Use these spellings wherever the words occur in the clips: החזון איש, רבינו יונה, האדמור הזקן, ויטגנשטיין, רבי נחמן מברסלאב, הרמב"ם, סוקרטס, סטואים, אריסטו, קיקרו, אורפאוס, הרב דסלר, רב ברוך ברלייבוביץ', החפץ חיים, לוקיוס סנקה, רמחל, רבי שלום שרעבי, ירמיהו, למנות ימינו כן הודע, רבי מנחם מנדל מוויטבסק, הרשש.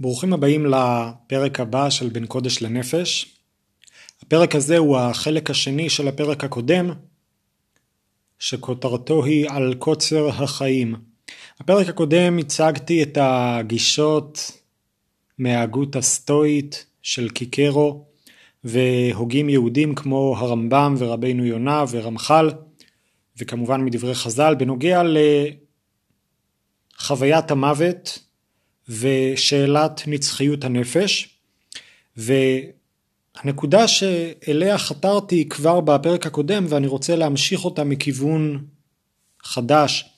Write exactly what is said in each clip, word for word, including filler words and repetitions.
ברוכים הבאים לפרק הבא של בין קודש לנפש. הפרק הזה הוא החלק השני של הפרק הקודם, שכותרתו היא על קוצר החיים. הפרק הקודם הצגתי את הגישות מההגות הסטואית של קיקרו והוגים יהודים כמו הרמב"ם ורבינו יונה ורמחל, וכמובן מדברי חז"ל בנוגע לחוויית המוות ושאלת נצחיות הנפש. והנקודה שאליה חתרתי כבר בפרק הקודם ואני רוצה להמשיך אותה מכיוון חדש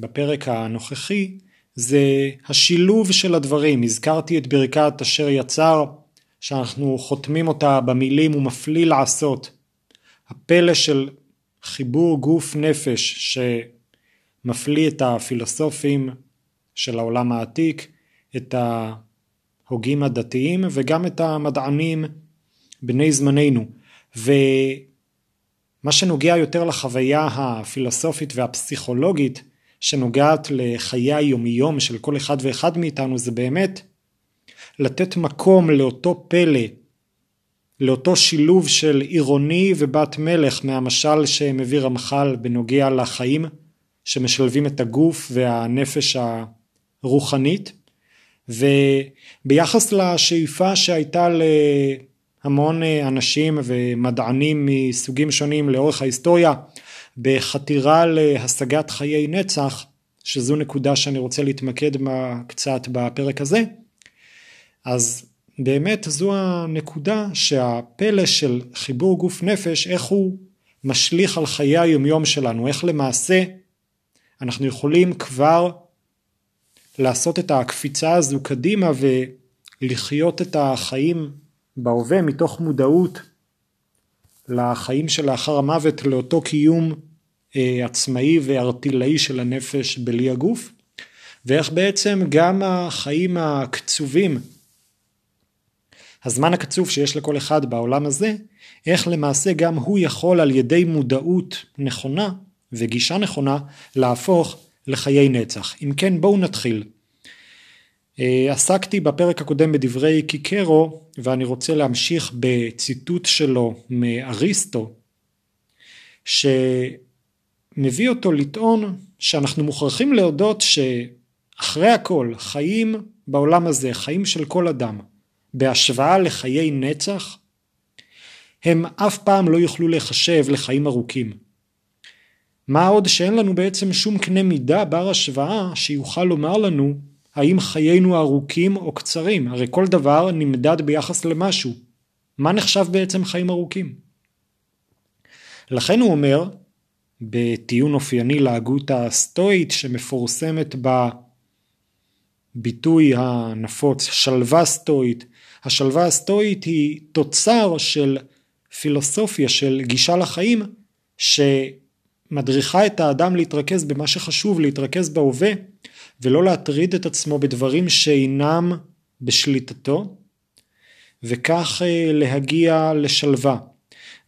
בפרק הנוכחי, זה השילוב של הדברים. הזכרתי את ברכת אשר יצר שאנחנו חותמים אותה במילים ומפליא לעשות, הפלא של חיבור גוף נפש שמפליא את הפילוסופים של העולם העתיק, את ההוגים הדתיים וגם את המדענים בני זמננו. ומה שנוגע יותר לחוויה הפילוסופית והפסיכולוגית שנוגעת לחיי היומיום של כל אחד ואחד מאיתנו, זה באמת לתת מקום לאותו פלא, לאותו שילוב של עירוני ובת מלך מהמשל שמביא רמחל בנוגע לחיים שמשלבים את הגוף והנפש הרוחנית. וביחס לשאיפה שהייתה להמון אנשים ומדענים מסוגים שונים לאורך ההיסטוריה בחתירה להשגת חיי נצח, שזו נקודה שאני רוצה להתמקד בה קצת בפרק הזה, אז באמת זו הנקודה שהפלא של חיבור גוף נפש, איך הוא משליך על חיי היומיום שלנו, איך למעשה אנחנו יכולים כבר לעשות את הקפיצה הזו קדימה ולחיות את החיים בהווה מתוך מודעות לחיים שלאחר המוות, לאותו קיום אה, עצמאי וארטילאי של הנפש בלי הגוף, ואיך בעצם גם החיים הקצובים, הזמן הקצוב שיש לכל אחד בעולם הזה, איך למעשה גם הוא יכול על ידי מודעות נכונה וגישה נכונה להפוך לחיי נצח. אם כן, בואו נתחיל. עסקתי בפרק הקודם בדברי קיקרו, ואני רוצה להמשיך בציטוט שלו מאריסטו, שמביא אותו לטעון שאנחנו מוכרחים להודות שאחרי הכל, חיים בעולם הזה, חיים של כל אדם, בהשוואה לחיי נצח, הם אף פעם לא יוכלו לחשב לחיים ארוכים. מה עוד שאין לנו בעצם שום קנה מידה בר השוואה שיוכל לומר לנו האם חיינו ארוכים או קצרים. הרי כל דבר נמדד ביחס למשהו. מה נחשב בעצם חיים ארוכים? לכן הוא אומר, בטיעון אופייני להגות הסטואית שמפורסמת בביטוי הנפוץ, שלווה סטואית. השלווה הסטואית היא תוצר של פילוסופיה, של גישה לחיים, ש... מדריכה את האדם להתרכז במה שחשוב, להתרכז בהווה, ולא להטריד את עצמו בדברים שאינם בשליטתו, וכך להגיע לשלווה.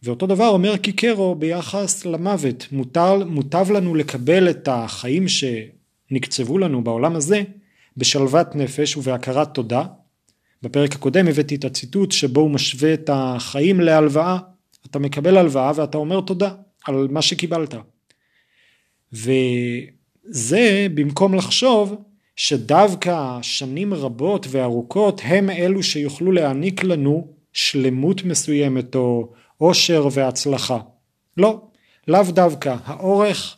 ואותו דבר אומר קיקרו ביחס למוות, מותר, מוטב לנו לקבל את החיים שנקצבו לנו בעולם הזה, בשלוות נפש ובהכרת תודה. בפרק הקודם הבאתי את הציטוט שבו הוא משווה את החיים להלוואה, אתה מקבל הלוואה ואתה אומר תודה על מה שקיבלת. וזה במקום לחשוב שדווקא שנים רבות וארוכות הם אלו שיוכלו להעניק לנו שלמות מסוימת או עושר והצלחה. לא, לאו דווקא, האורך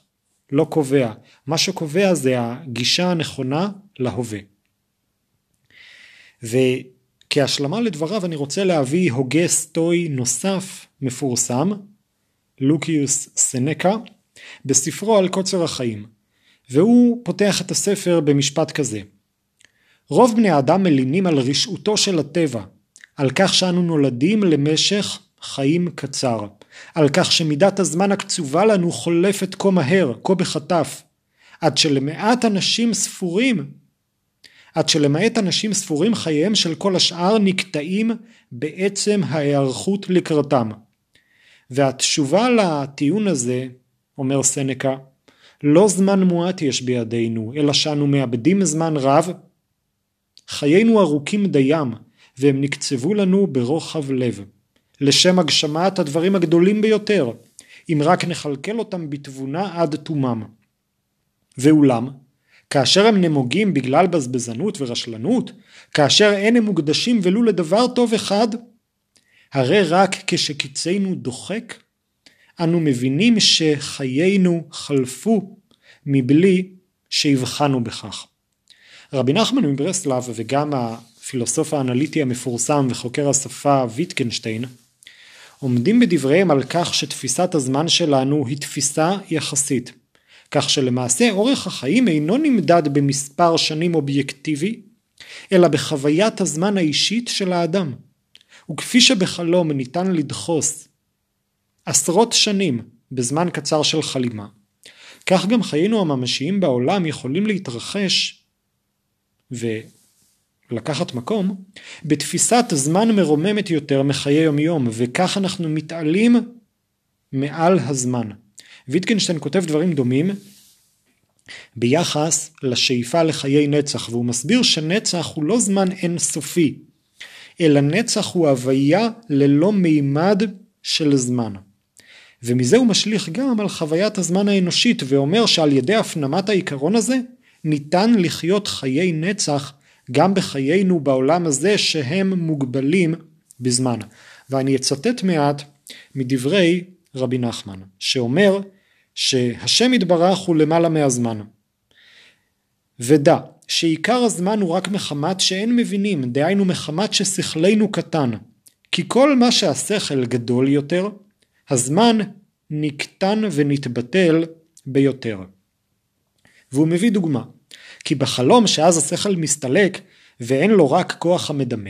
לא קובע. מה שקובע זה הגישה הנכונה להווה. וכהשלמה לדבריו אני רוצה להביא הוגה סטואי נוסף מפורסם, לוקיוס סנקה, בספרו על קוצר החיים, והוא פותח את הספר במשפט כזה: רוב בני האדם מלינים על רשעותו של הטבע, על כך שאנו נולדים למשך חיים קצר, על כך שמידת הזמן הקצובה לנו חולפת כה מהר, כה בחטף, עד שלמעט אנשים ספורים, עד שלמעט אנשים ספורים חייהם של כל השאר נקטעים בעצם ההיערכות לקראתם. והתשובה לטיעון הזה, אומר סנקה, לא זמן מועט יש בידינו, אלא שאנו מאבדים זמן רב חיינו ארוכים דיים, והם נקצבו לנו ברוחב לב. לשם הגשמת הדברים הגדולים ביותר, אם רק נחלקל אותם בתבונה עד תומם. ואולם, כאשר הם נמוגים בגלל בזבזנות ורשלנות, כאשר אין הם מוקדשים ולו לדבר טוב אחד, הרי רק כשקיצנו דוחק, אנו מבינים שחיינו חלפו מבלי שהבחנו בכך. רבי נחמן מברסלאב וגם הפילוסוף האנליטי המפורסם וחוקר השפה ויטגנשטיין, עומדים בדבריהם על כך שתפיסת הזמן שלנו היא תפיסה יחסית, כך שלמעשה אורך החיים אינו נמדד במספר שנים אובייקטיבי, אלא בחוויית הזמן האישית של האדם. וכפי שבחלום ניתן לדחוס עשרות שנים בזמן קצר של חלימה, כך גם חיינו הממשיים בעולם יכולים להתרחש ולקחת מקום בתפיסת זמן מרוממת יותר מחיי יום יום, וכך אנחנו מתעלים מעל הזמן. ויטגנשטיין כותב דברים דומים ביחס לשאיפה לחיי נצח, והוא מסביר שנצח הוא לא זמן אינסופי, אלא נצח הוא הוויה ללא מימד של זמן. ומזה הוא משליך גם על חוויית הזמן האנושית, ואומר שעל ידי הפנמת העיקרון הזה, ניתן לחיות חיי נצח גם בחיינו בעולם הזה שהם מוגבלים בזמן. ואני אצטט מעט מדברי רבי נחמן, שאומר שהשם יתברך הוא למעלה מהזמן. ודע, שעיקר הזמן הוא רק מחמת שאין מבינים, דהיינו מחמת ששכלנו קטן. כי כל מה שהשכל גדול יותר, הזמן נקטן ונתבטל ביותר. והוא מביא דוגמה, כי בחלום שאז השכל מסתלק ואין לו רק כוח המדמה,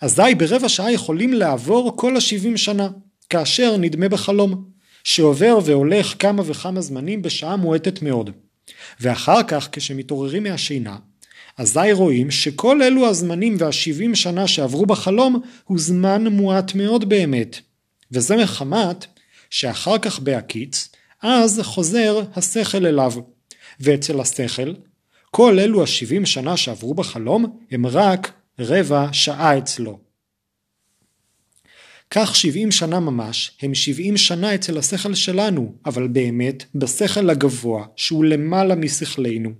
אזי ברבע שעה יכולים לעבור כל השבעים שנה, כאשר נדמה בחלום, שעובר והולך כמה וכמה זמנים בשעה מועטת מאוד. ואחר כך כשמתעוררים מהשינה, אזי רואים שכל אלו הזמנים והשבעים שנה שעברו בחלום הוא זמן מועט מאוד באמת. וזה מחמת שאחר כך בהקיץ, אז חוזר השכל אליו. ואצל השכל, כל אלו השבעים שנה שעברו בחלום הם רק רבע שעה אצלו. כך שבעים שנה ממש הם שבעים שנה אצל השכל שלנו, אבל באמת בשכל הגבוה שהוא למעלה משכלנו.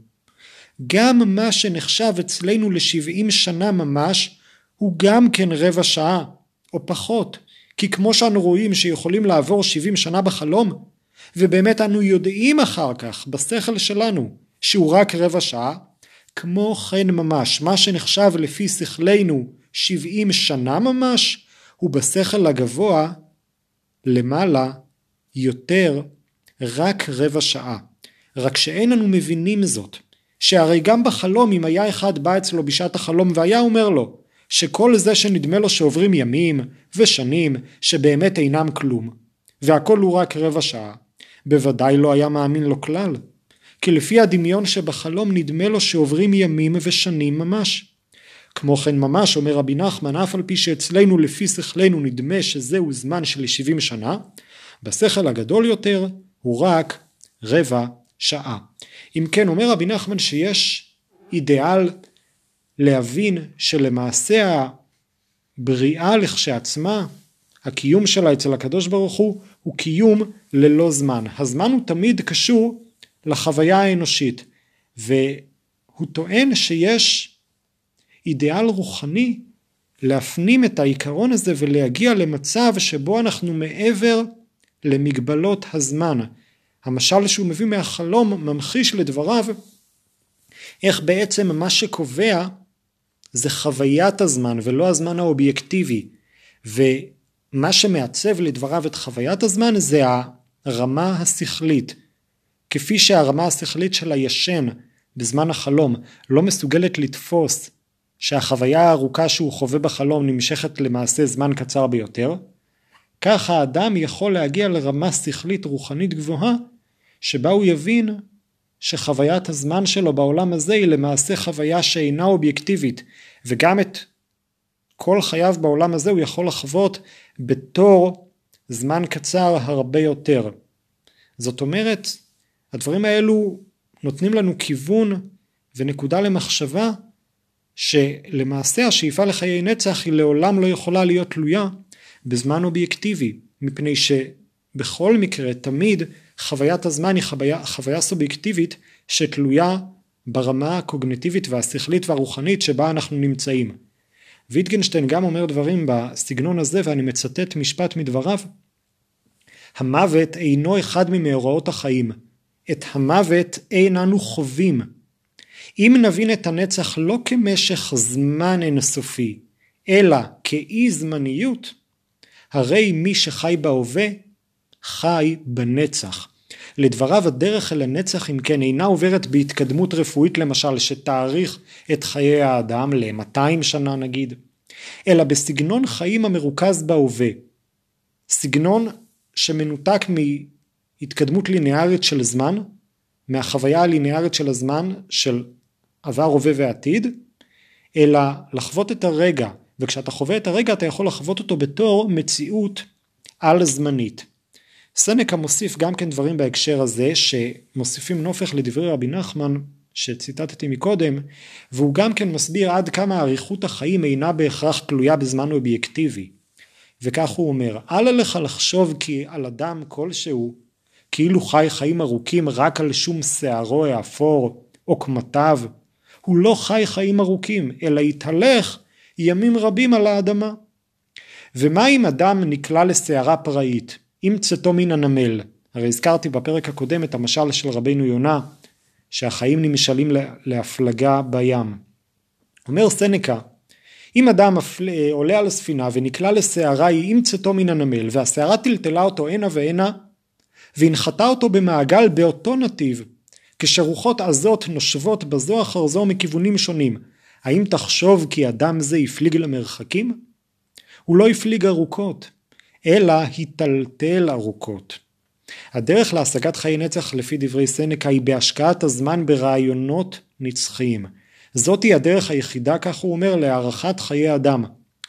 גם מה שנחשב אצלנו ל-שבעים שנה ממש הוא גם כן רבע שעה או פחות, כי כמו שאנו רואים שיכולים לעבור שבעים שנה בחלום, ובאמת אנו יודעים אחר כך בשכל שלנו שהוא רק רבע שעה, כמו כן ממש מה שנחשב לפי שכלנו שבעים שנה ממש הוא בשכל הגבוה למעלה יותר רק רבע שעה. רק שאין אנו מבינים זאת, שהרי גם בחלום אם היה אחד בא אצלו בשעת החלום והיה אומר לו שכל זה שנדמה לו שעוברים ימים ושנים שבאמת אינם כלום, והכל הוא רק רבע שעה, בוודאי לא היה מאמין לו כלל, כי לפי הדמיון שבחלום נדמה לו שעוברים ימים ושנים ממש. כמו כן ממש, אומר רבי נחמן, אף על פי שאצלנו לפי שכלנו נדמה שזהו זמן של שבעים שנה, בשכל הגדול יותר הוא רק רבע שעה. אם כן, אומר רבי נחמן שיש אידיאל להבין שלמעשה הבריאה לכשעצמה, הקיום שלה אצל הקדוש ברוך הוא, הוא קיום ללא זמן. הזמן הוא תמיד קשור לחוויה האנושית, והוא טוען שיש אידיאל רוחני להפנים את העיקרון הזה ולהגיע למצב שבו אנחנו מעבר למגבלות הזמן. המשל שהוא מביא מהחלום ממחיש לדבריו איך בעצם מה שקובע זה חוויית הזמן ולא הזמן האובייקטיבי, ומה שמעצב לדבריו את חוויית הזמן זה הרמה השכלית, כפי שהרמה השכלית של הישן בזמן החלום לא מסוגלת לתפוס שהחוויה הארוכה שהוא חווה בחלום נמשכת למעשה זמן קצר ביותר, כך האדם יכול להגיע לרמה שכלית רוחנית גבוהה, שבה הוא יבין שחוויית הזמן שלו בעולם הזה היא למעשה חוויה שאינה אובייקטיבית, וגם את כל חייו בעולם הזה הוא יכול לחוות בתור זמן קצר הרבה יותר. זאת אומרת, הדברים האלו נותנים לנו כיוון ונקודה למחשבה, שלמעשה השאיפה לחיי נצח היא לעולם לא יכולה להיות תלויה בזמן אובייקטיבי, מפני שבכל מקרה תמיד חוויית הזמן היא חוויה, חוויה סובייקטיבית שתלויה ברמה הקוגניטיבית והשכלית והרוחנית שבה אנחנו נמצאים. ויטגנשטיין גם אומר דברים בסגנון הזה, ואני מצטט משפט מדבריו: המוות אינו אחד ממאורעות החיים, את המוות איננו חווים. אם נבין את הנצח לא כמשך זמן אינסופי, אלא כאי זמניות, הרי מי שחי בהווה חי בנצח. לדבריו, הדרך אל הנצח, אם כן, אינה עוברת בהתקדמות רפואית למשל, שתאריך את חיי האדם ל-מאתיים שנה נגיד, אלא בסגנון חיים המרוכז בהווה, סגנון שמנותק מהתקדמות ליניארית של זמן, מהחוויה הליניארית של הזמן של עבר, הווה ועתיד, אלא לחוות את הרגע, וכשאתה חווה את הרגע אתה יכול לחוות אותו בתור מציאות על זמנית. סנקה מוסיף גם כן דברים בהקשר הזה שמוסיפים נופך לדברי רבי נחמן שציטטתי מקודם, והוא גם כן מסביר עד כמה אריכות החיים אינה בהכרח תלויה בזמן אובייקטיבי. וכך הוא אומר: אל עליך לחשוב כי על אדם כלשהו כאילו חי חיים ארוכים רק על שום שערו האפור או קמתיו. הוא לא חי חיים ארוכים, אלא התהלך ימים רבים על האדמה. ומה אם אדם נקלע לשערה פראית עם צאתו מן הנמל? הרי הזכרתי בפרק הקודם את המשל של רבינו יונה, שהחיים נמשלים להפלגה בים. אומר סנקה, אם אדם עולה על הספינה ונקלע לשערה היא עם צאתו מן הנמל, והשערה טלטלה אותו הנה והנה, והנחתה אותו במעגל באותו נתיב, כשרוחות עזות נושבות בזו אחר זו מכיוונים שונים, האם תחשוב כי אדם זה יפליג למרחקים? הוא לא יפליג ארוכות, אלא היטלטל ארוכות. הדרך להשגת חיי נצח לפי דברי סנקה היא בהשקעת הזמן ברעיונות נצחיים. זאת היא הדרך היחידה, כך הוא אומר, להערכת חיי אדם,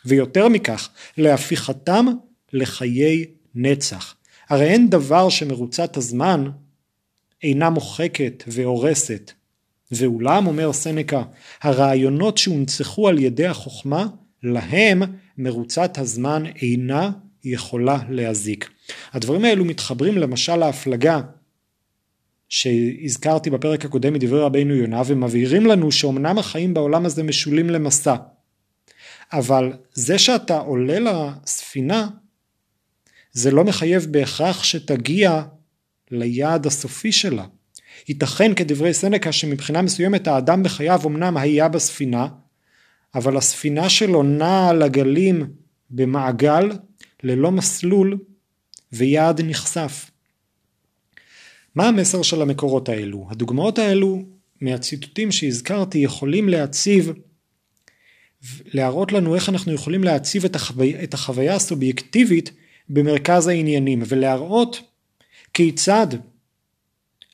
ויותר מכך, להפיכתם לחיי נצח. הרי אין דבר שמרוצת הזמן אינה מוחקת והורסת. ואולם, אומר סנקה, הרעיונות שהונצחו על ידי החוכמה, להם מרוצת הזמן אינה יכולה להזיק. הדברים האלו מתחברים למשל ההפלגה שהזכרתי בפרק הקודם מדברי רבינו יונה, ומבהירים לנו שאומנם החיים בעולם הזה משולים למסע, אבל זה שאתה עולה לספינה, זה לא מחייב בהכרח שתגיע ליעד הסופי שלה. ייתכן כדברי סנקה שמבחינה מסוימת האדם בחייו אומנם היה בספינה, אבל הספינה שלו נעה על הגלים במעגל ללא מסלול ויעד נחשף. מה המסר של המקורות האלו? הדוגמאות האלו מהציטוטים שהזכרתי יכולים להציב, להראות לנו איך אנחנו יכולים להציב את, החו... את החוויה הסובייקטיבית במרכז העניינים, ולהראות כיצד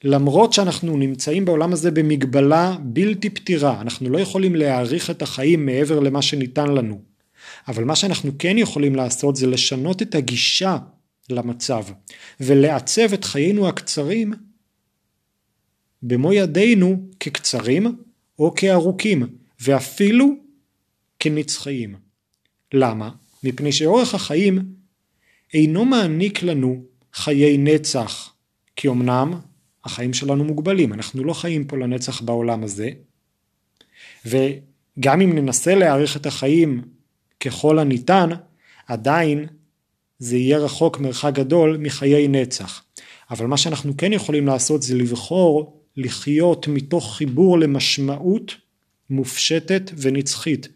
למרות שאנחנו נמצאים בעולם הזה במגבלה בלתי פתירה, אנחנו לא יכולים להעריך את החיים מעבר למה שניתן לנו, אבל מה שאנחנו כן יכולים לעשות זה לשנות את הגישה למצב, ולעצב את חיינו הקצרים במו ידינו כקצרים או כארוכים, ואפילו כנצחיים. למה? מפני שאורך החיים אינו מעניק לנו חיי נצח, כי אמנם החיים שלנו מוגבלים, אנחנו לא חיים פה לנצח בעולם הזה, וגם אם ננסה להאריך את החיים ככל הניתן, עדיין זה יהיה רחוק מרחק גדול מחיי נצח. אבל מה שאנחנו כן יכולים לעשות זה לבחור לחיות מתוך חיבור למשמעות מופשטת ונצחית.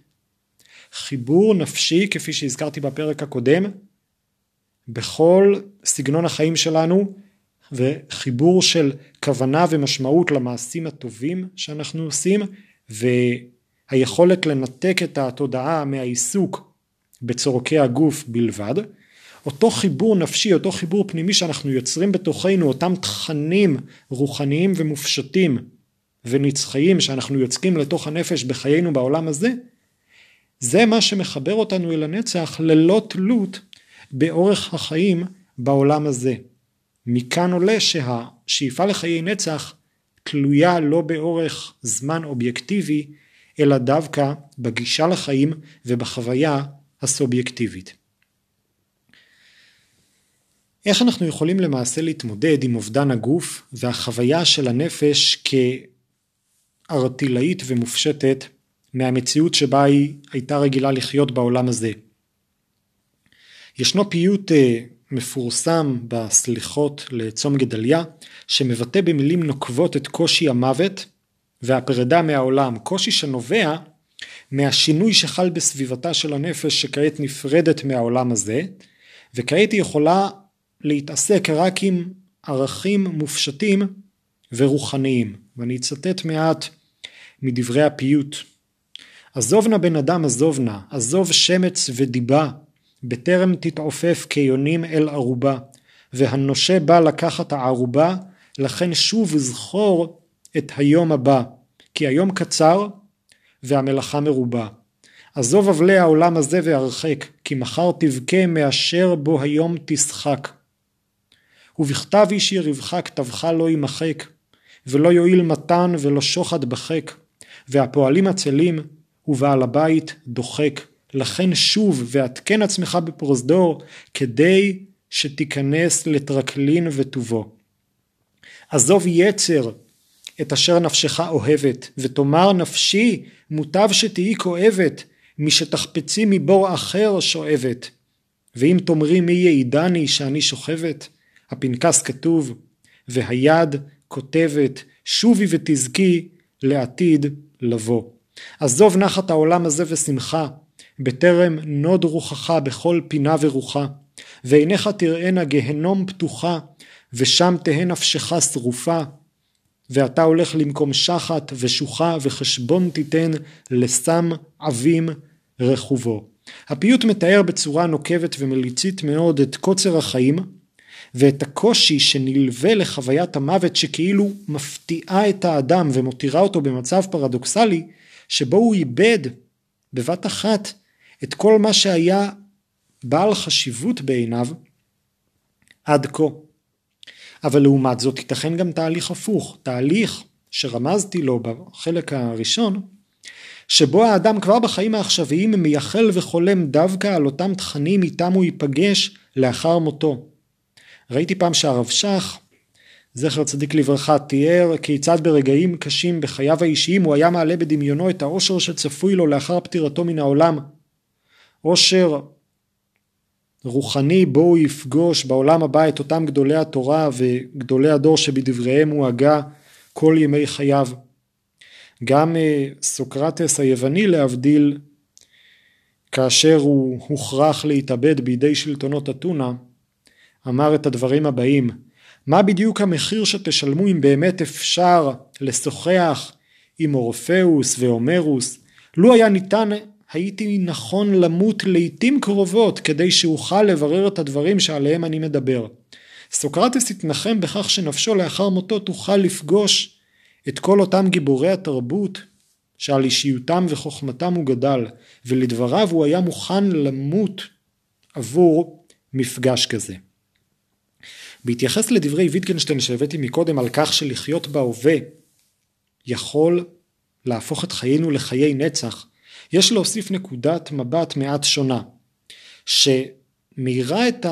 חיבור נפשי, כפי שהזכרתי בפרק הקודם, בכל סגנון החיים שלנו, וחיבור של כוונה ומשמעות למעשים הטובים שאנחנו עושים, והיכולת לנתק את התודעה מהעיסוק בצורכי הגוף בלבד. אותו חיבור נפשי, אותו חיבור פנימי שאנחנו יוצרים בתוכנו, אותם תכנים רוחניים ומופשטים ונצחיים שאנחנו יוצקים לתוך הנפש בחיינו בעולם הזה, זה מה שמחבר אותנו אל הנצח ללא תלות באורך החיים בעולם הזה. מכאן עולה שהשאיפה לחיי נצח תלויה לא באורך זמן אובייקטיבי, אלא דווקא בגישה לחיים ובחוויה הסובייקטיבית. איך אנחנו יכולים למעשה להתמודד עם אובדן הגוף והחוויה של הנפש כארטילאית ומופשטת מהמציאות שבה היא הייתה רגילה לחיות בעולם הזה? ישנו פיוט מפורסם בסליחות לצום גדליה שמבטא במילים נוקבות את קושי המוות והפרדה מהעולם, קושי שנובע מהשינוי שחל בסביבתה של הנפש שכעת נפרדת מהעולם הזה, וכעת היא יכולה להתעסק רק עם ערכים מופשטים ורוחניים. ואני אצטט מעט מדברי הפיוט. עזוב נא בן אדם עזוב נא, עזוב שמץ ודיבה, בטרם תתעופף כיונים אל ערובה, והנושה בא לקחת הערובה, לכן שוב זכור את היום הבא, כי היום קצר והמלאכה מרובה. עזוב אבלי העולם הזה והרחק, כי מחר תבכה מאשר בו היום תשחק. ובכתב איש ירבחק תבך לא ימחק, ולא יועיל מתן ולא שוחד בחק, והפועלים עצלים ובעל הבית דוחק. לכן שוב ועדכן עצמך בפרוזדור, כדי שתיכנס לטרקלין וטובו. עזוב יצר את אשר נפשך אוהבת, ותאמר נפשי מוטב שתהי כואבת, משתחפצי מבור אחר שואבת. ואם תאמרי מי יעידני שאני שוכבת, הפנקס כתוב, והיד כותבת, שובי ותזכי לעתיד לבוא. עזוב נחת העולם הזה ושמחה, בטרם נוד רוחך בכל פינה ורוחה, ועיניך תראינה גהנום פתוחה, ושם תהא נפשך שרופה, ואתה הולך למקום שחת ושוחה, וחשבון תיתן לסם עבים רחובו. הפיוט מתאר בצורה נוקבת ומליצית מאוד את קוצר החיים, ואת הקושי שנלווה לחוויית המוות שכאילו מפתיעה את האדם ומותירה אותו במצב פרדוקסלי, שבו הוא איבד בבת אחת את כל מה שהיה בעל חשיבות בעיניו עד כה. אבל לעומת זאת ייתכן גם תהליך הפוך, תהליך שרמזתי לו בחלק הראשון, שבו האדם כבר בחיים העכשוויים מייחל וחולם דווקא על אותם תכנים איתם הוא ייפגש לאחר מותו. ראיתי פעם שהרב שח, זכר צדיק לברכה, תיאר כיצד ברגעים קשים בחייו האישיים הוא היה מעלה בדמיונו את האושר שצפוי לו לאחר פטירתו מן העולם. אושר רוחני בו הוא יפגוש בעולם הבא את אותם גדולי התורה וגדולי הדור שבדבריהם הוא הגה כל ימי חייו. גם סוקרטס היווני להבדיל, כאשר הוא הוכרח להתאבד בידי שלטונות אתונה, אמר את הדברים הבאים: מה בדיוק המחיר שתשלמו אם באמת אפשר לשוחח עם אורפאוס ואומרוס? לו היה ניתן, הייתי נכון למות לעתים קרובות כדי שאוכל לברר את הדברים שעליהם אני מדבר. סוקרטס התנחם בכך שנפשו לאחר מותו תוכל לפגוש את כל אותם גיבורי התרבות שעל אישיותם וחוכמתם הוא גדל, ולדבריו הוא היה מוכן למות עבור מפגש כזה. בהתייחס לדברי ויטגנשטיין שהבאתי מקודם על כך שלחיות בהווה יכול להפוך את חיינו לחיי נצח, יש להוסיף נקודת מבט מעט שונה, שמאירה את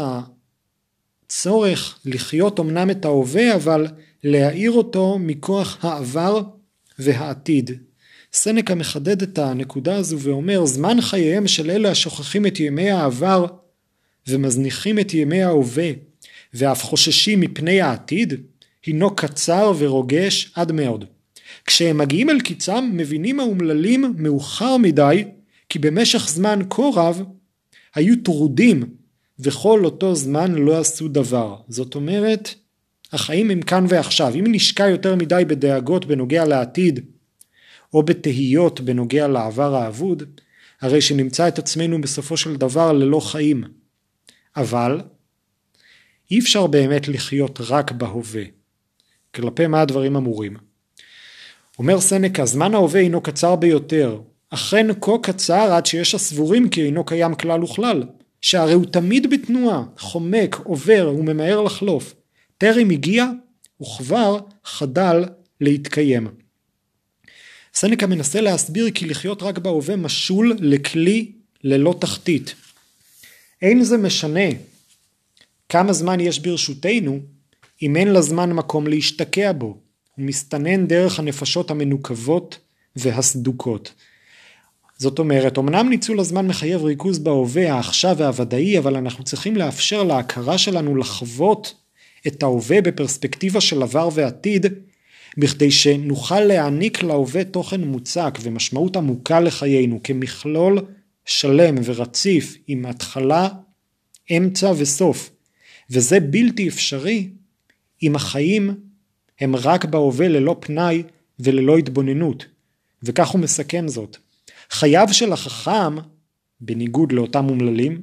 הצורך לחיות אמנם את ההווה, אבל להאיר אותו מכוח העבר והעתיד. סנקה מחדד את הנקודה הזו ואומר, זמן חייהם של אלה השוכחים את ימי העבר ומזניחים את ימי ההווה, ואף חוששים מפני העתיד, הינו קצר ורוגש עד מאוד. כשהם מגיעים אל קיצם, מבינים האומללים מאוחר מדי, כי במשך זמן כה רב היו טרודים, וכל אותו זמן לא עשו דבר. זאת אומרת, החיים הם כאן ועכשיו. אם נשקע יותר מדי בדאגות בנוגע לעתיד, או בתהיות בנוגע לעבר האבוד, הרי שנמצא את עצמנו בסופו של דבר ללא חיים. אבל אי אפשר באמת לחיות רק בהווה. כלפי מה הדברים אמורים? אומר סנקה, זמן ההווה אינו קצר ביותר, אכן כה קצר עד שיש הסבורים כי אינו קיים כלל וכלל, שהרי הוא תמיד בתנועה, חומק, עובר וממהר לחלוף, טרם הגיע וכבר חדל להתקיים. סנקה מנסה להסביר כי לחיות רק בהווה משול לכלי ללא תחתית. אין זה משנה כמה זמן יש ברשותנו, אם אין לזמן מקום להשתקע בו, הוא מסתנן דרך הנפשות המנוקבות והסדוקות. זאת אומרת, אמנם ניצול הזמן מחייב ריכוז בהווה, העכשיו והוודאי, אבל אנחנו צריכים לאפשר להכרה שלנו לחוות את ההווה בפרספקטיבה של עבר ועתיד, בכדי שנוכל להעניק להווה תוכן מוצק ומשמעות עמוקה לחיינו, כמכלול שלם ורציף עם התחלה, אמצע וסוף. וזה בלתי אפשרי אם החיים הם רק בהווה ללא פנאי וללא התבוננות. וכך הוא מסכם זאת. חייו של החכם, בניגוד לאותם מומללים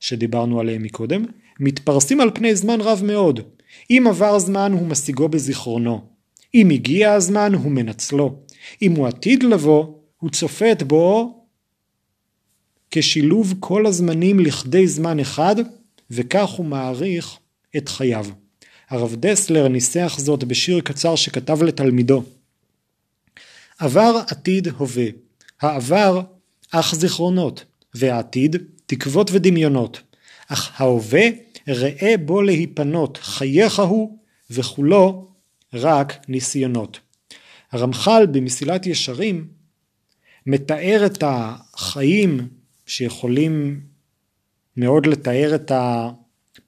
שדיברנו עליהם מקודם, מתפרסים על פני זמן רב מאוד. אם עבר זמן הוא משיגו בזיכרונו. אם הגיע הזמן הוא מנצלו. אם הוא עתיד לבוא הוא צופת בו כשילוב כל הזמנים לכדי זמן אחד, וכך הוא מעריך את חייו. הרב דסלר ניסח זאת בשיר קצר שכתב לתלמידו. עבר, עתיד, הווה. העבר אך זיכרונות, והעתיד תקוות ודמיונות. אך ההווה ראה בו להיפנות, חייך הוא וכולו רק ניסיונות. הרמחל במסילת ישרים מתאר את החיים שיכולים מאוד לתאר את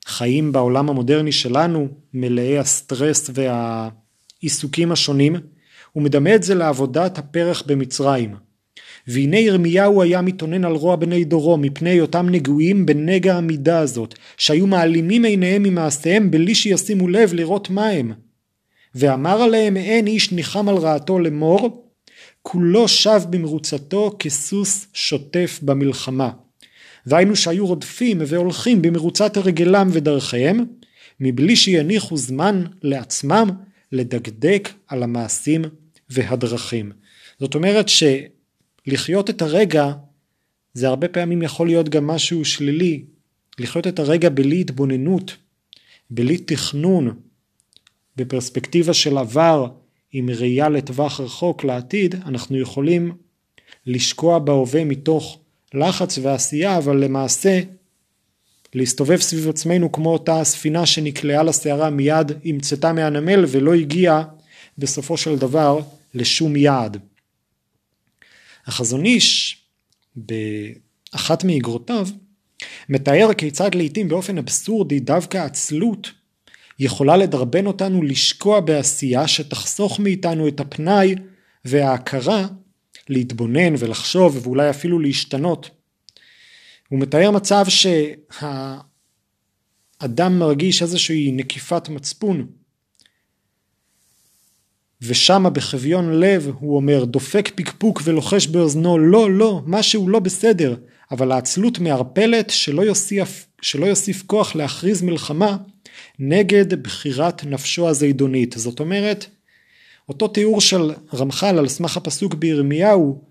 החיים בעולם המודרני שלנו, מלאי הסטרס והעיסוקים השונים, ומדמה את זה לעבודת הפרח במצרים. והנה ירמיהו היה מתונן על רוע בני דורו, מפני אותם נגועים בנגע המידה הזאת, שהיו מעלימים עיניהם ממעשיהם בלי שישימו לב לראות מה הם. ואמר עליהם אין איש ניחם על רעתו למור, כולו שב במרוצתו כסוס שוטף במלחמה. והיינו שהיו רודפים והולכים במרוצת הרגלם ודרכיהם, מבלי שיניחו זמן לעצמם לדקדק על המעשים והדרכים. זאת אומרת שלחיות את הרגע, זה הרבה פעמים יכול להיות גם משהו שלילי, לחיות את הרגע בלי התבוננות, בלי תכנון, בפרספקטיבה של עבר, עם ראייה לטווח רחוק לעתיד, אנחנו יכולים לשקוע בהווה מתוך לחץ ועשייה, אבל למעשה להסתובב סביב עצמנו כמו אותה הספינה שנקלעה לסערה מיד המצאתה מהנמל ולא הגיעה בסופו של דבר לשום יעד. החזון איש באחת מאגרותיו מתאר כיצד לעתים באופן אבסורדי דווקא עצלות יכולה לדרבן אותנו לשקוע בעשייה שתחסוך מאיתנו את הפנאי וההכרה להתבונן ולחשוב ואולי אפילו להשתנות. הוא מתאר מצב שהאדם מרגיש איזושהי נקיפת מצפון, ושמה בחביון לב הוא אומר דופק פיקפוק ולוחש באוזנו לא לא משהו לא בסדר, אבל העצלות מערפלת שלא יוסיף, שלא יוסיף כוח להכריז מלחמה נגד בחירת נפשו הזידונית. זאת אומרת, אותו תיאור של רמחל על סמך הפסוק בירמיהו,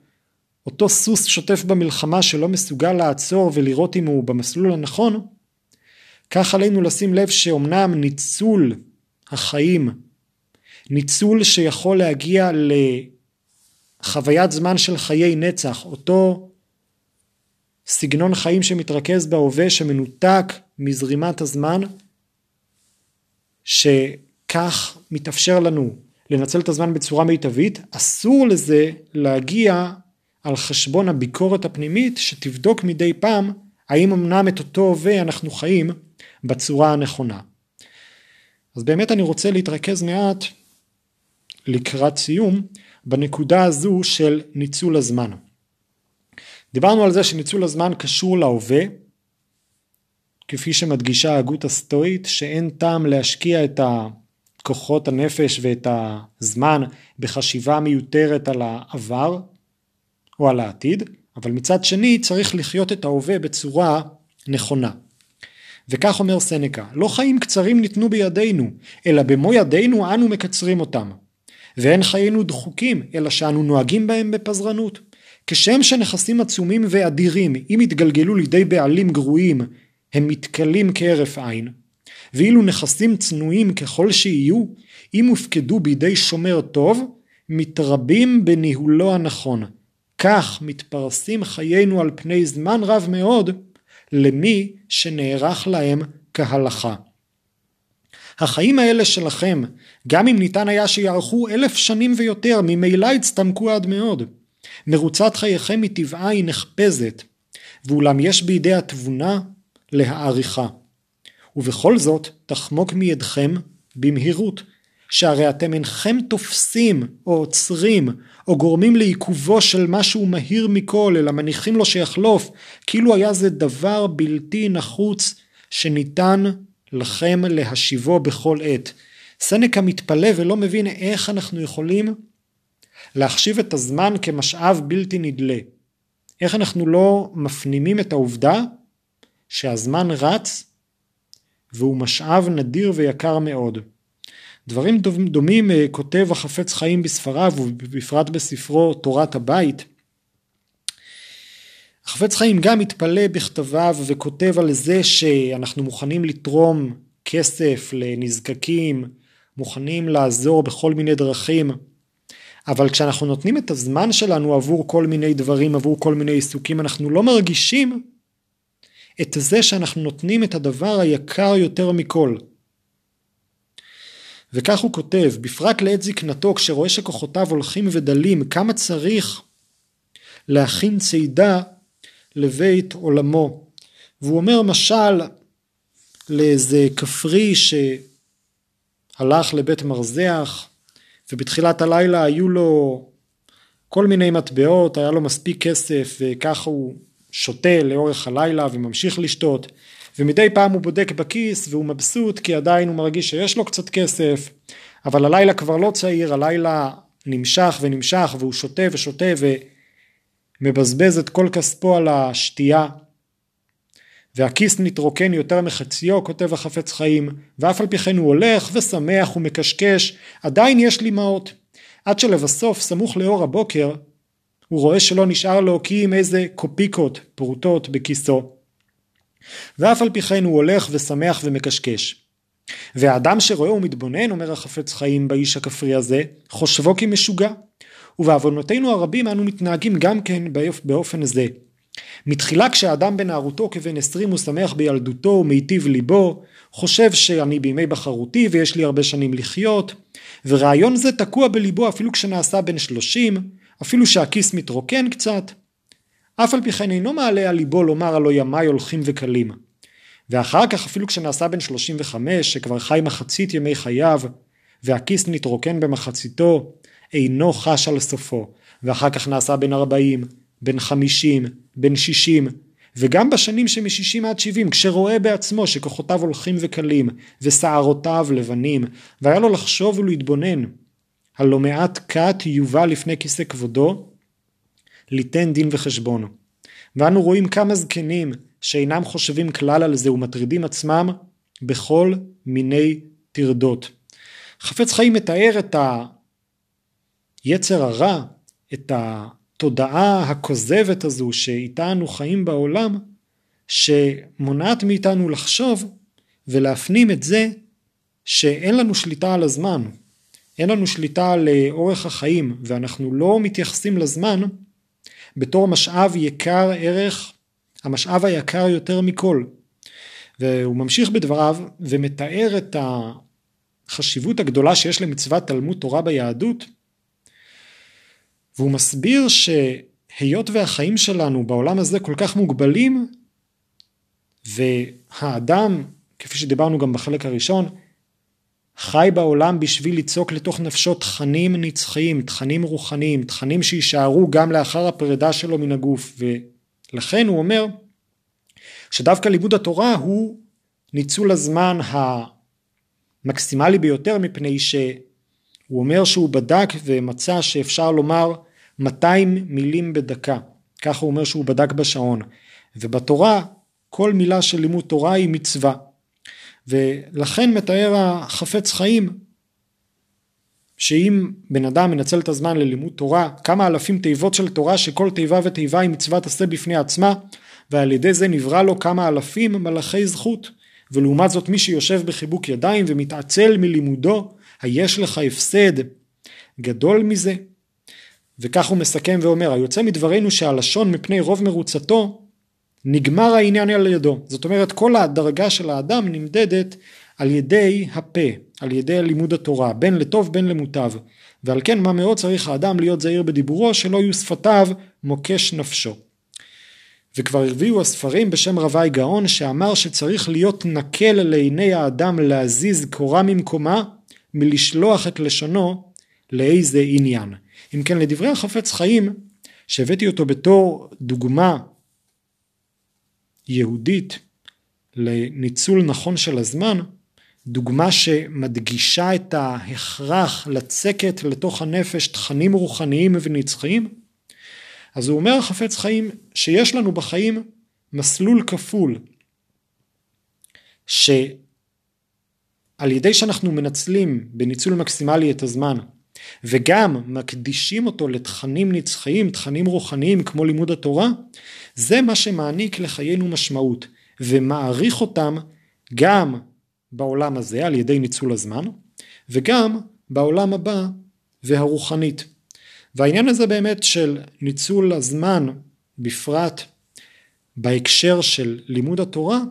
אותו סוס שוטף במלחמה שלא מסוגל לעצור ולראות אם הוא במסלול הנכון, כך עלינו לשים לב שאומנם ניצול החיים, ניצול שיכול להגיע לחוויית זמן של חיי נצח, אותו סגנון חיים שמתרכז בהווה שמנותק מזרימת הזמן, שכך מתאפשר לנו לנצל את הזמן בצורה מיטבית, אסור לזה להגיע על חשבון הביקורת הפנימית שתבדוק מדי פעם האם אמנם את אותו הווה אנחנו חיים בצורה הנכונה. אז באמת אני רוצה להתרכז מעט לקראת סיום בנקודה הזו של ניצול הזמן. דיברנו על זה שניצול הזמן קשור להווה, כפי שמדגישה ההגות הסטואית שאין טעם להשקיע את כוחות הנפש ואת הזמן בחשיבה מיותרת על העבר או על העתיד, אבל מצד שני צריך לחיות את ההווה בצורה נכונה. וכך אומר סנקה, לא חיים קצרים ניתנו בידינו, אלא במו ידינו אנו מקצרים אותם. ואין חיינו דחוקים, אלא שאנו נוהגים בהם בפזרנות. כשם שנכסים עצומים ואדירים, אם יתגלגלו לידי בעלים גרועים, הם מתקלים כהרף עין. ואילו נכסים צנועים ככל שיהיו, אם הופקדו בידי שומר טוב, מתרבים בניהולו הנכון. כך מתפרסים חיינו על פני זמן רב מאוד למי שנערך להם כהלכה. החיים האלה שלכם, גם אם ניתן היה שיערכו אלף שנים ויותר, ממילא הצטמקו עד מאוד. מרוצת חייכם מטבעה היא נחפזת, ואולם יש בידי התבונה להעריכה. ובכל זאת תחמוק מידכם במהירות, שהרי אתם אינכם תופסים או עוצרים או גורמים לעיכובו של משהו מהיר מכל, אלא מניחים לו שיחלוף, כאילו היה זה דבר בלתי נחוץ שניתן לכם להשיבו בכל עת. סנקה מתפלא ולא מבין איך אנחנו יכולים להחשיב את הזמן כמשאב בלתי נדלה. איך אנחנו לא מפנימים את העובדה שהזמן רץ והוא משאב נדיר ויקר מאוד. דברים דומים כותב החפץ חיים בספריו, ובפרט בספרו תורת הבית. החפץ חיים גם מתפלא בכתביו וכותב על זה שאנחנו מוכנים לתרום כסף לנזקקים, מוכנים לעזור בכל מיני דרכים, אבל כשאנחנו נותנים את הזמן שלנו עבור כל מיני דברים, עבור כל מיני עיסוקים, אנחנו לא מרגישים את זה שאנחנו נותנים את הדבר היקר יותר מכל. וכך הוא כותב, בפרט לעת זקנתו, כשרואה שכוחותיו הולכים ודלים, כמה צריך להכין צידה לבית עולמו. והוא אומר משל לאיזה כפרי שהלך לבית מרזח, ובתחילת הלילה היו לו כל מיני מטבעות, היה לו מספיק כסף, וכך הוא שותה לאורך הלילה וממשיך לשתות. ומדי פעם הוא בודק בכיס והוא מבסוט, כי עדיין הוא מרגיש שיש לו קצת כסף, אבל הלילה כבר לא צעיר, הלילה נמשך ונמשך, והוא שותה ושותה ומבזבז את כל כספו על השתייה, והכיס נתרוקן יותר מחציו, כותב החפץ חיים, ואף על פי כן הוא הולך ושמח ומקשקש, עדיין יש לי מאות, עד שלבסוף סמוך לאור הבוקר, הוא רואה שלא נשאר לו כי עם איזה קופיקות פרוטות בכיסו. ואף על פי כן הוא הולך ושמח ומקשקש. והאדם שרואה ומתבונן, אומר החפץ חיים, באיש הכפרי הזה, חושבו כמשוגע, ובעוונותינו הרבים אנו מתנהגים גם כן באופן זה. מתחילה כשהאדם בנערותו כבן עשרים הוא שמח בילדותו ומיטיב ליבו, חושב שאני בימי בחרותי ויש לי הרבה שנים לחיות, ורעיון זה תקוע בליבו אפילו כשנעשה בן שלושים, אפילו שהכיס מתרוקן קצת, אף על פי כן אינו מעלה על ליבו לומר הלא ימי הולכים וקלים. ואחר כך אפילו כשנעשה בן שלושים וחמש, שכבר חי מחצית ימי חייו, והכיס נתרוקן במחציתו, אינו חש על סופו. ואחר כך נעשה בן ארבעים, בן חמישים, בן שישים, וגם בשנים שמשישים עד שבעים, כשרואה בעצמו שכוחותיו הולכים וקלים, ושערותיו לבנים, והיה לו לחשוב ולהתבונן, הלא מעט קט יובל לפני כיסא כבודו, ליתן דין וחשבון. ואנו רואים כמה זקנים שאינם חושבים כלל על זה ומטרידים עצמם בכל מיני תרדות. חפץ חיים מתאר את היצר הרע, את התודעה הכוזבת הזו שאיתה אנו חיים בעולם, שמונעת מאיתנו לחשוב ולהפנים את זה שאין לנו שליטה על הזמן, אין לנו שליטה על אורך החיים, ואנחנו לא מתייחסים לזמן בתור משאב יקר ערך, המשאב היקר יותר מכל. והוא ממשיך בדבריו ומתאר את החשיבות הגדולה שיש למצוות תלמוד תורה ביהדות, והוא מסביר שהיות והחיים שלנו בעולם הזה כל כך מוגבלים, והאדם, כפי שדיברנו גם בחלק הראשון, חי בעולם בשביל ליצוק לתוך נפשו תכנים נצחיים, תכנים רוחניים, תכנים שישארו גם לאחר הפרידה שלו מן הגוף. ולכן הוא אומר שדווקא לימוד התורה הוא ניצול הזמן המקסימלי ביותר, מפני שהוא אומר שהוא בדק ומצא שאפשר לומר מאתיים מילים בדקה. כך הוא אומר שהוא בדק בשעון. ובתורה כל מילה של לימוד תורה היא מצווה. ולכן מתאר החפץ חיים שאם בן אדם מנצל את הזמן ללימוד תורה, כמה אלפים תיבות של תורה שכל תיבה ותיבה היא מצוות עשה בפני עצמה, ועל ידי זה נברא לו כמה אלפים מלאכי זכות. ולעומת זאת מי שיושב בחיבוק ידיים ומתעצל מלימודו, היש לך הפסד, גדול מזה. וכך הוא מסכם ואומר, היוצא מדברנו שהלשון מפני רוב מרוצתו, נגמר העניין על ידו. זאת אומרת, כל הדרגה של האדם נמדדת על ידי הפה, על ידי לימוד התורה, בין לטוב בין למוטב. ועל כן מה מאוד צריך האדם להיות זהיר בדיבורו, שלא יהיו שפתיו מוקש נפשו. וכבר הרביעו הספרים בשם רבי גאון, שאמר שצריך להיות נקל לעיני האדם להזיז קורה ממקומה, מלשלוח את לשונו לאיזה עניין. אם כן, לדברי החפץ חיים, שהבאתי אותו בתור דוגמה יהודית לניצול נכון של הזמן, דוגמה שמדגישה את ההכרח לצקת לתוך הנפש תכנים רוחניים ונצחיים, אז הוא אומר החפץ חיים שיש לנו בחיים מסלול כפול, שעל ידי שאנחנו מנצלים בניצול מקסימלי את הזמן, וגם מקדישים אותו לתכנים נצחיים, תכנים רוחניים כמו לימוד התורה, זה מה שמעניק לחיינו משמעות, ומעריך אותם גם בעולם הזה על ידי ניצול הזמן, וגם בעולם הבא והרוחנית. והעניין הזה באמת של ניצול הזמן בפרט בהקשר של לימוד התורה,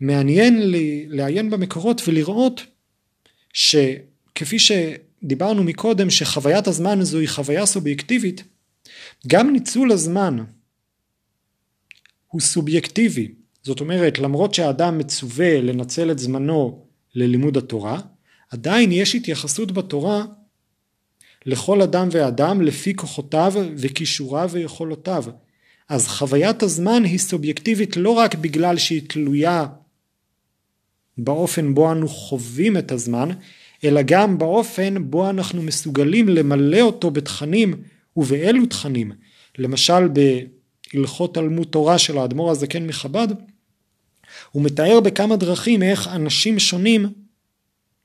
מעניין לי לעיין במקורות ולראות שכפי שדיברנו מקודם שחוויית הזמן הזו היא חוויה סובייקטיבית, גם ניצול הזמן הוא סובייקטיבי. זאת אומרת, למרות שהאדם מצווה לנצל את זמנו ללימוד התורה, עדיין יש התייחסות בתורה לכל אדם ואדם לפי כוחותיו וכישוריו ויכולותיו. אז חוויית הזמן היא סובייקטיבית לא רק בגלל שהיא תלויה באופן בו אנו חווים את הזמן, אלא גם באופן בו אנחנו מסוגלים למלא אותו בתכנים ובאלו תכנים. למשל בהלכות תלמוד תורה של האדמור הזקן מחב"ד, הוא מתאר בכמה דרכים איך אנשים שונים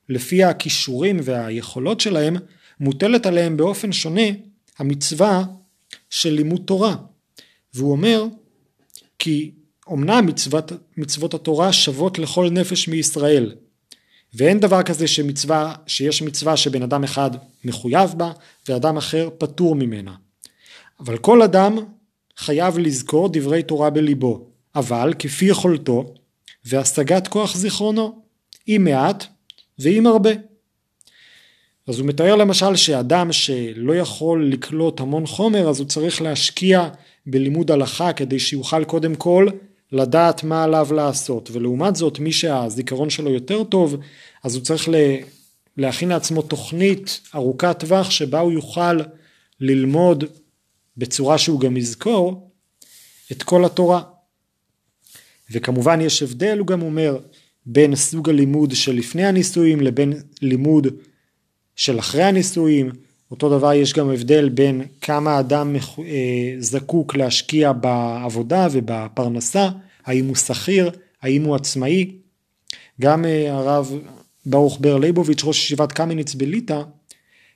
לפי הכישורים והיכולות שלהם מוטלת עליהם באופן שונה המצווה של לימוד תורה. והוא אומר כי אומנם מצוות, מצוות התורה שוות לכל נפש מישראל, ואין דבר כזה שמצווה, שיש מצווה שבן אדם אחד מחויב בה ואדם אחר פטור ממנה. אבל כל אדם חייב לזכור דברי תורה בליבו, אבל כפי יכולתו והשגת כוח זיכרונו, אם מעט ואם הרבה. אז הוא מתאר למשל שאדם שלא יכול לקלוט המון חומר, אז הוא צריך להשקיע בלימוד הלכה כדי שיוכל קודם כל לדעת מה עליו לעשות. ולעומת זאת, מי שהזיכרון שלו יותר טוב, אז הוא צריך להכין לעצמו תוכנית ארוכת טווח שבה הוא יוכל ללמוד בצורה שהוא גם יזכור את כל התורה. וכמובן יש הבדל, הוא גם אומר, בין סוג הלימוד שלפני הנישואים לבין לימוד של אחרי הנישואים. אותו דבר יש גם הבדל בין כמה אדם זקוק להשקיע בעבודה ובפרנסה, האם הוא שכיר, האם הוא עצמאי. גם הרב ברוך ברלייבוביץ', ראש ישיבת קמיניץ בליטא,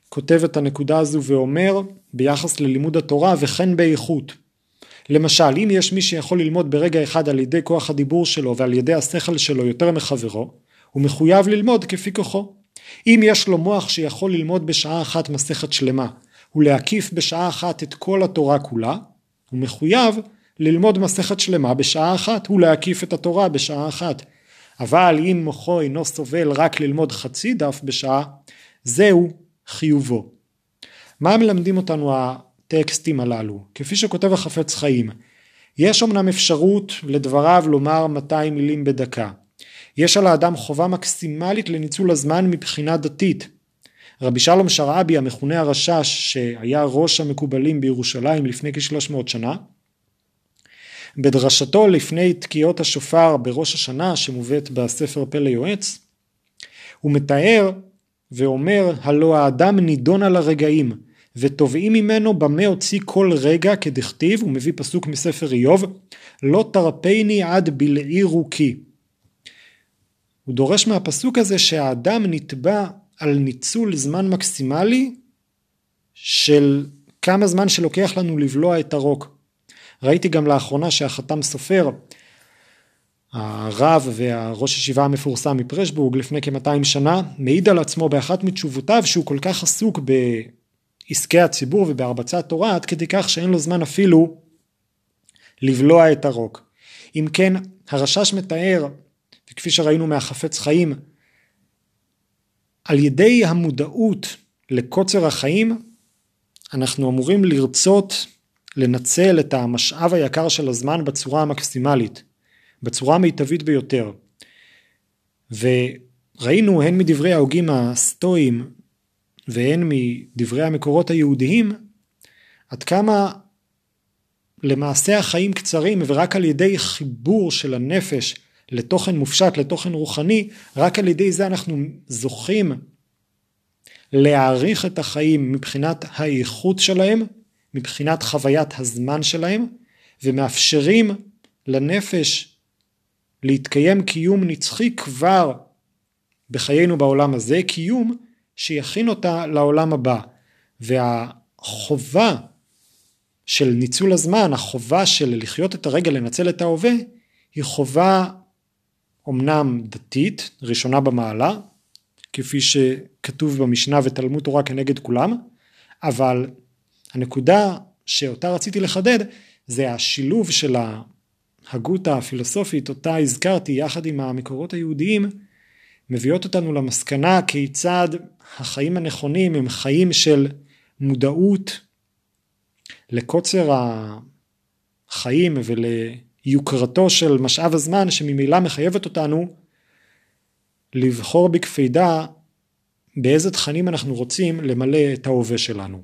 כותב את הנקודה הזו ואומר ביחס ללימוד התורה וכן באיכות. למשל, אם יש מי שיכול ללמוד ברגע אחד על ידי כוח הדיבור שלו ועל ידי השכל שלו יותר מחברו, הוא מחויב ללמוד כפי כוחו. אם יש לו מוח שיכול ללמוד בשעה אחת מסכת שלמה ולהקיף בשעה אחת את כל התורה כולה, הוא מחויב ללמוד מסכת שלמה בשעה אחת ולהקיף את התורה בשעה אחת. אבל אם מוחו אינו סובל רק ללמוד חצי דף בשעה, זהו חיובו. מה מלמדים אותנו הטקסטים הללו? כפי שכותב החפץ חיים, יש אמנם אפשרות לדבריו לומר מאתיים מילים בדקה. יש על האדם חובה מקסימלית לניצול הזמן מבחינה דתית. רבי שלום שרעבי, המכונה הרשש, שהיה ראש המקובלים בירושלים לפני כ-שלוש מאות שנה, בדרשתו לפני תקיעות השופר בראש השנה שמובאת בספר פלא יועץ, הוא מתאר ואומר, הלא האדם נידון על הרגעים, ותובעים ממנו במה הוציא כל רגע כדכתיב, הוא מביא פסוק מספר איוב, לא תרפני עד בלעי רוקי. הוא דורש מהפסוק הזה שהאדם נתבע על ניצול זמן מקסימלי של כמה זמן שלוקח לנו לבלוע את הרוק. ראיתי גם לאחרונה שהחתם סופר, הרב והראש ישיבה המפורסם מפרשבורג לפני כ-מאתיים שנה, מעיד על עצמו באחת מתשובותיו שהוא כל כך עסוק עסקי הציבור ובהרבצת תורה, עד כדי כך שאין לו זמן אפילו לבלוע את הרוק. אם כן, הרשש מתאר, וכפי שראינו מהחפץ חיים, על ידי המודעות לקוצר החיים, אנחנו אמורים לרצות לנצל את המשאב היקר של הזמן בצורה המקסימלית, בצורה המיטבית ביותר. וראינו הן מדברי ההוגים הסטואים והן מדברי המקורות היהודיים, עד כמה למעשה החיים קצרים, ורק על ידי חיבור של הנפש לתוכן מופשט, לתוכן רוחני, רק על ידי זה אנחנו זוכים להעריך את החיים מבחינת האיכות שלהם, מבחינת חוויית הזמן שלהם, ומאפשרים לנפש להתקיים קיום נצחי כבר בחיינו בעולם הזה, קיום שיכין אותה לעולם הבא. והחובה של ניצול הזמן, החובה של לחיות את הרגע, לנצל את ההווה, היא חובה אומנם דתית, ראשונה במעלה, כפי שכתוב במשנה ותלמוד תורה כנגד כולם, אבל הנקודה שאותה רציתי לחדד, זה השילוב של ההגות הפילוסופית, אותה הזכרתי יחד עם המקורות היהודיים, מביאות אותנו למסקנה כיצד החיים הנכונים הם חיים של מודעות לקוצר החיים וליוקרתו של משאב הזמן, שממילא מחייבת אותנו לבחור בקפידה באיזה תכנים אנחנו רוצים למלא את ההווה שלנו.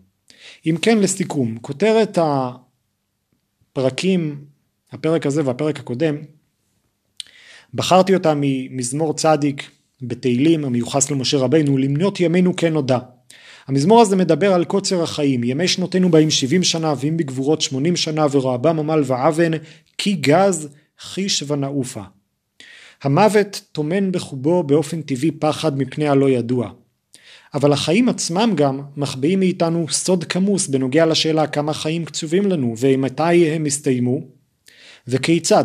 אם כן, לסיכום, כותרת הפרקים, הפרק הזה והפרק הקודם, בחרתי אותה ממזמור צדיק בתהילים המיוחס למשה רבנו, למנות ימינו כן הודע. המזמור הזה מדבר על קוצר החיים, ימי שנותינו בהם שבעים שנה, ואם בגבורות שמונים שנה, ורעבם עמל ועוון, כי גז, חיש ונעופה. המוות טומן בחובו באופן טבעי פחד מפני הלא ידוע. אבל החיים עצמם גם מחביאים מאיתנו סוד כמוס בנוגע לשאלה כמה חיים קצובים לנו ומתי הם הסתיימו וכיצד.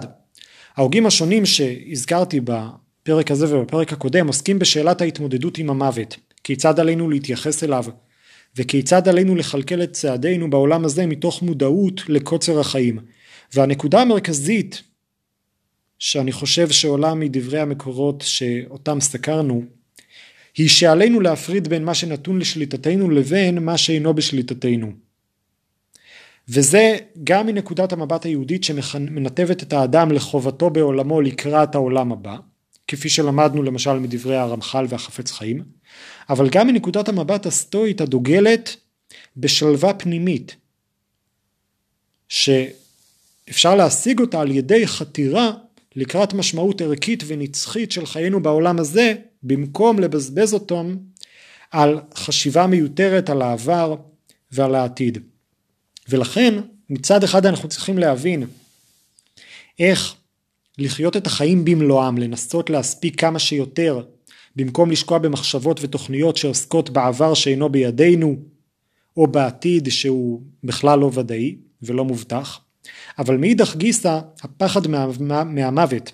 ההוגים השונים שהזכרתי בפרק הזה ובפרק הקודם עוסקים בשאלת ההתמודדות עם המוות, כיצד עלינו להתייחס אליו וכיצד עלינו לכלכל את צעדינו בעולם הזה מתוך מודעות לקוצר החיים. והנקודה המרכזית שאני חושב שעולה מדברי המקורות שאותם סקרנו, היא שעלינו להפריד בין מה שנתון לשליטתנו לבין מה שאינו בשליטתנו. וזה גם מנקודת המבט היהודית שמנתבת את האדם לחובתו בעולמו לקראת העולם הבא, כפי שלמדנו למשל מדברי הרמחל והחפץ חיים, אבל גם מנקודת המבט הסטואית הדוגלת בשלווה פנימית, שאפשר להשיג אותה על ידי חתירה לקראת משמעות ערכית ונצחית של חיינו בעולם הזה, במקום לבזבז אותם על חשיבה מיותרת על העבר ועל העתיד. ולכן מצד אחד אנחנו צריכים להבין איך לחיות את החיים במלואם, לנסות להספיק כמה שיותר, במקום לשקוע במחשבות ותוכניות שעוסקות בעבר שאינו בידינו, או בעתיד שהוא בכלל לא ודאי ולא מובטח. אבל מאידך גיסא, הפחד מה, מהמוות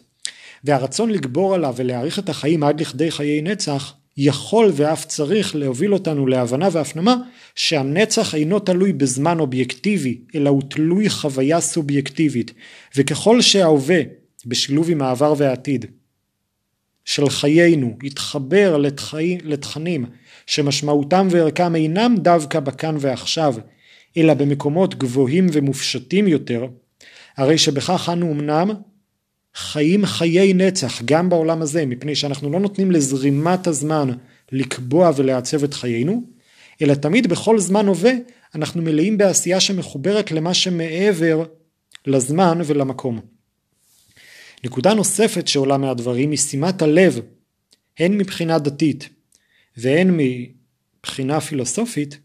והרצון לגבור עליו ולהאריך את החיים עד לכדי חיי נצח, יכול ואף צריך להוביל אותנו להבנה והפנמה שהנצח אינו תלוי בזמן אובייקטיבי, אלא הוא תלוי חוויה סובייקטיבית. וככל שההווה, בשילוב עם העבר והעתיד של חיינו, יתחבר לתחי, לתכנים שמשמעותם וערכם אינם דווקא בכאן ועכשיו, אלא במקומות גבוהים ומופשטים יותר, הרי שבכך אנו אמנם חיים חיי נצח גם בעולם הזה, מפני שאנחנו לא נותנים לזרימת הזמן לקבוע ולעצב את חיינו, אלא תמיד בכל זמן הווה אנחנו מלאים בעשייה שמחוברת למה שמעבר לזמן ולמקום. נקודה נוספת שעולה מהדברים היא שימת הלב, הן מבחינה דתית והן מבחינה פילוסופית,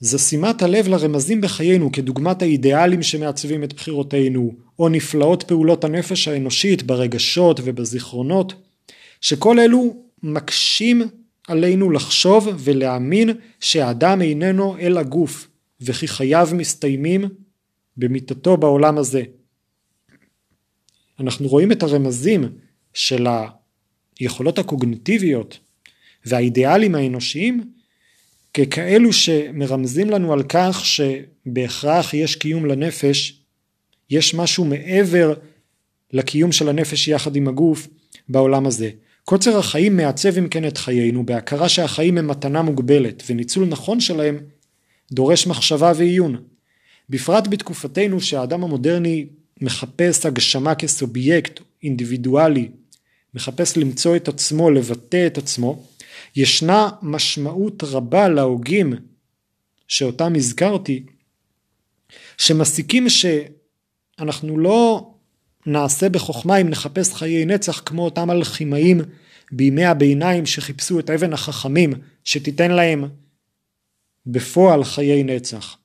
זה שימת הלב לרמזים בחיינו, כדוגמת האידיאלים שמעצבים את בחירותינו, או נפלאות פעולות הנפש האנושית ברגשות ובזיכרונות, שכל אלו מקשים עלינו לחשוב ולהאמין שהאדם איננו אל הגוף, וכי חייו מסתיימים במיטתו בעולם הזה. אנחנו רואים את הרמזים של היכולות הקוגניטיביות והאידיאלים האנושיים, ככאלו שמרמזים לנו על כך שבהכרח יש קיום לנפש, יש משהו מעבר לקיום של הנפש יחד עם הגוף בעולם הזה. קוצר החיים מעצב אם כן את חיינו, בהכרה שהחיים הם מתנה מוגבלת, וניצול נכון שלהם דורש מחשבה ועיון. בפרט בתקופתנו שהאדם המודרני מחפש הגשמה כסובייקט אינדיבידואלי, מחפש למצוא את עצמו, לבטא את עצמו, ישנה משמעות רבה להוגים שאותם הזכרתי, שמסיקים שאנחנו לא נעשה בחוכמה אם נחפש חיי נצח כמו אותם הלחימאים בימי הביניים שחיפשו את אבן החכמים שתיתן להם בפועל חיי נצח,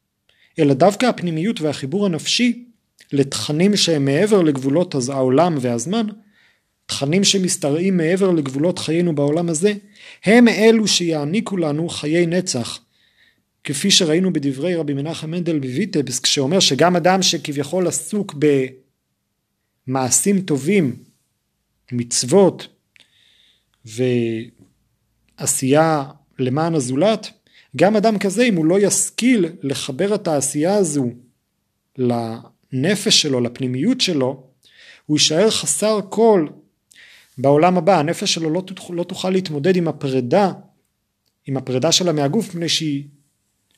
אלא דווקא הפנימיות והחיבור הנפשי לתכנים שהם מעבר לגבולות העולם והזמן, תכנים שמסתרעים מעבר לגבולות חיינו בעולם הזה, הם אלו שיעניקו לנו חיי נצח. כפי שראינו בדברי רבי מנחם מנדל מוויטבסק, שאומר שגם אדם שכביכול עסוק במעשים טובים, מצוות ועשייה למען הזולת, גם אדם כזה אם הוא לא ישכיל לחבר את העשייה הזו לנפש שלו, לפנימיות שלו, הוא יישאר חסר כל בעולם הבא. הנפש שלו לא תוכל, לא תוכל להתמודד עם הפרידה, עם הפרידה שלה מהגוף, מפני שהיא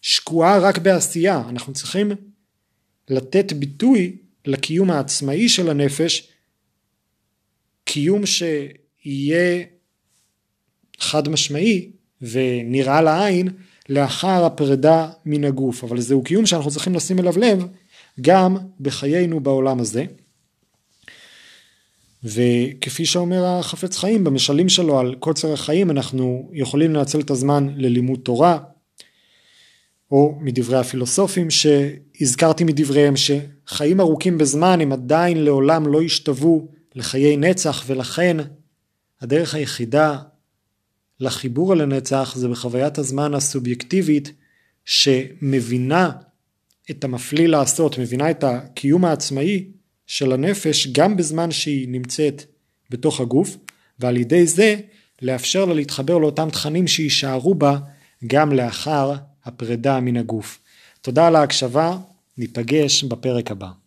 שקועה רק בעשייה. אנחנו צריכים לתת ביטוי לקיום העצמאי של הנפש, קיום שיהיה חד משמעי ונראה לעין לאחר הפרידה מן הגוף, אבל זהו קיום שאנחנו צריכים לשים אליו לב גם בחיינו בעולם הזה. וכפי שאומר החפץ חיים במשלים שלו על קוצר החיים, אנחנו יכולים לנצל את הזמן ללימוד תורה, או מדברי הפילוסופים שהזכרתי מדבריהם, שחיים ארוכים בזמן הם עדיין לעולם לא ישתוו לחיי נצח, ולכן הדרך היחידה לחיבור אל הנצח זה בחוויית הזמן הסובייקטיבית שמבינה את המפליא לעשות, מבינה את הקיום העצמאי של הנפש גם בזמן שהיא נמצאת בתוך הגוף, ועל ידי זה לאפשר לה להתחבר לאותם תכנים שישארו בה גם לאחר הפרידה מן הגוף. תודה על ההקשבה, ניפגש בפרק הבא.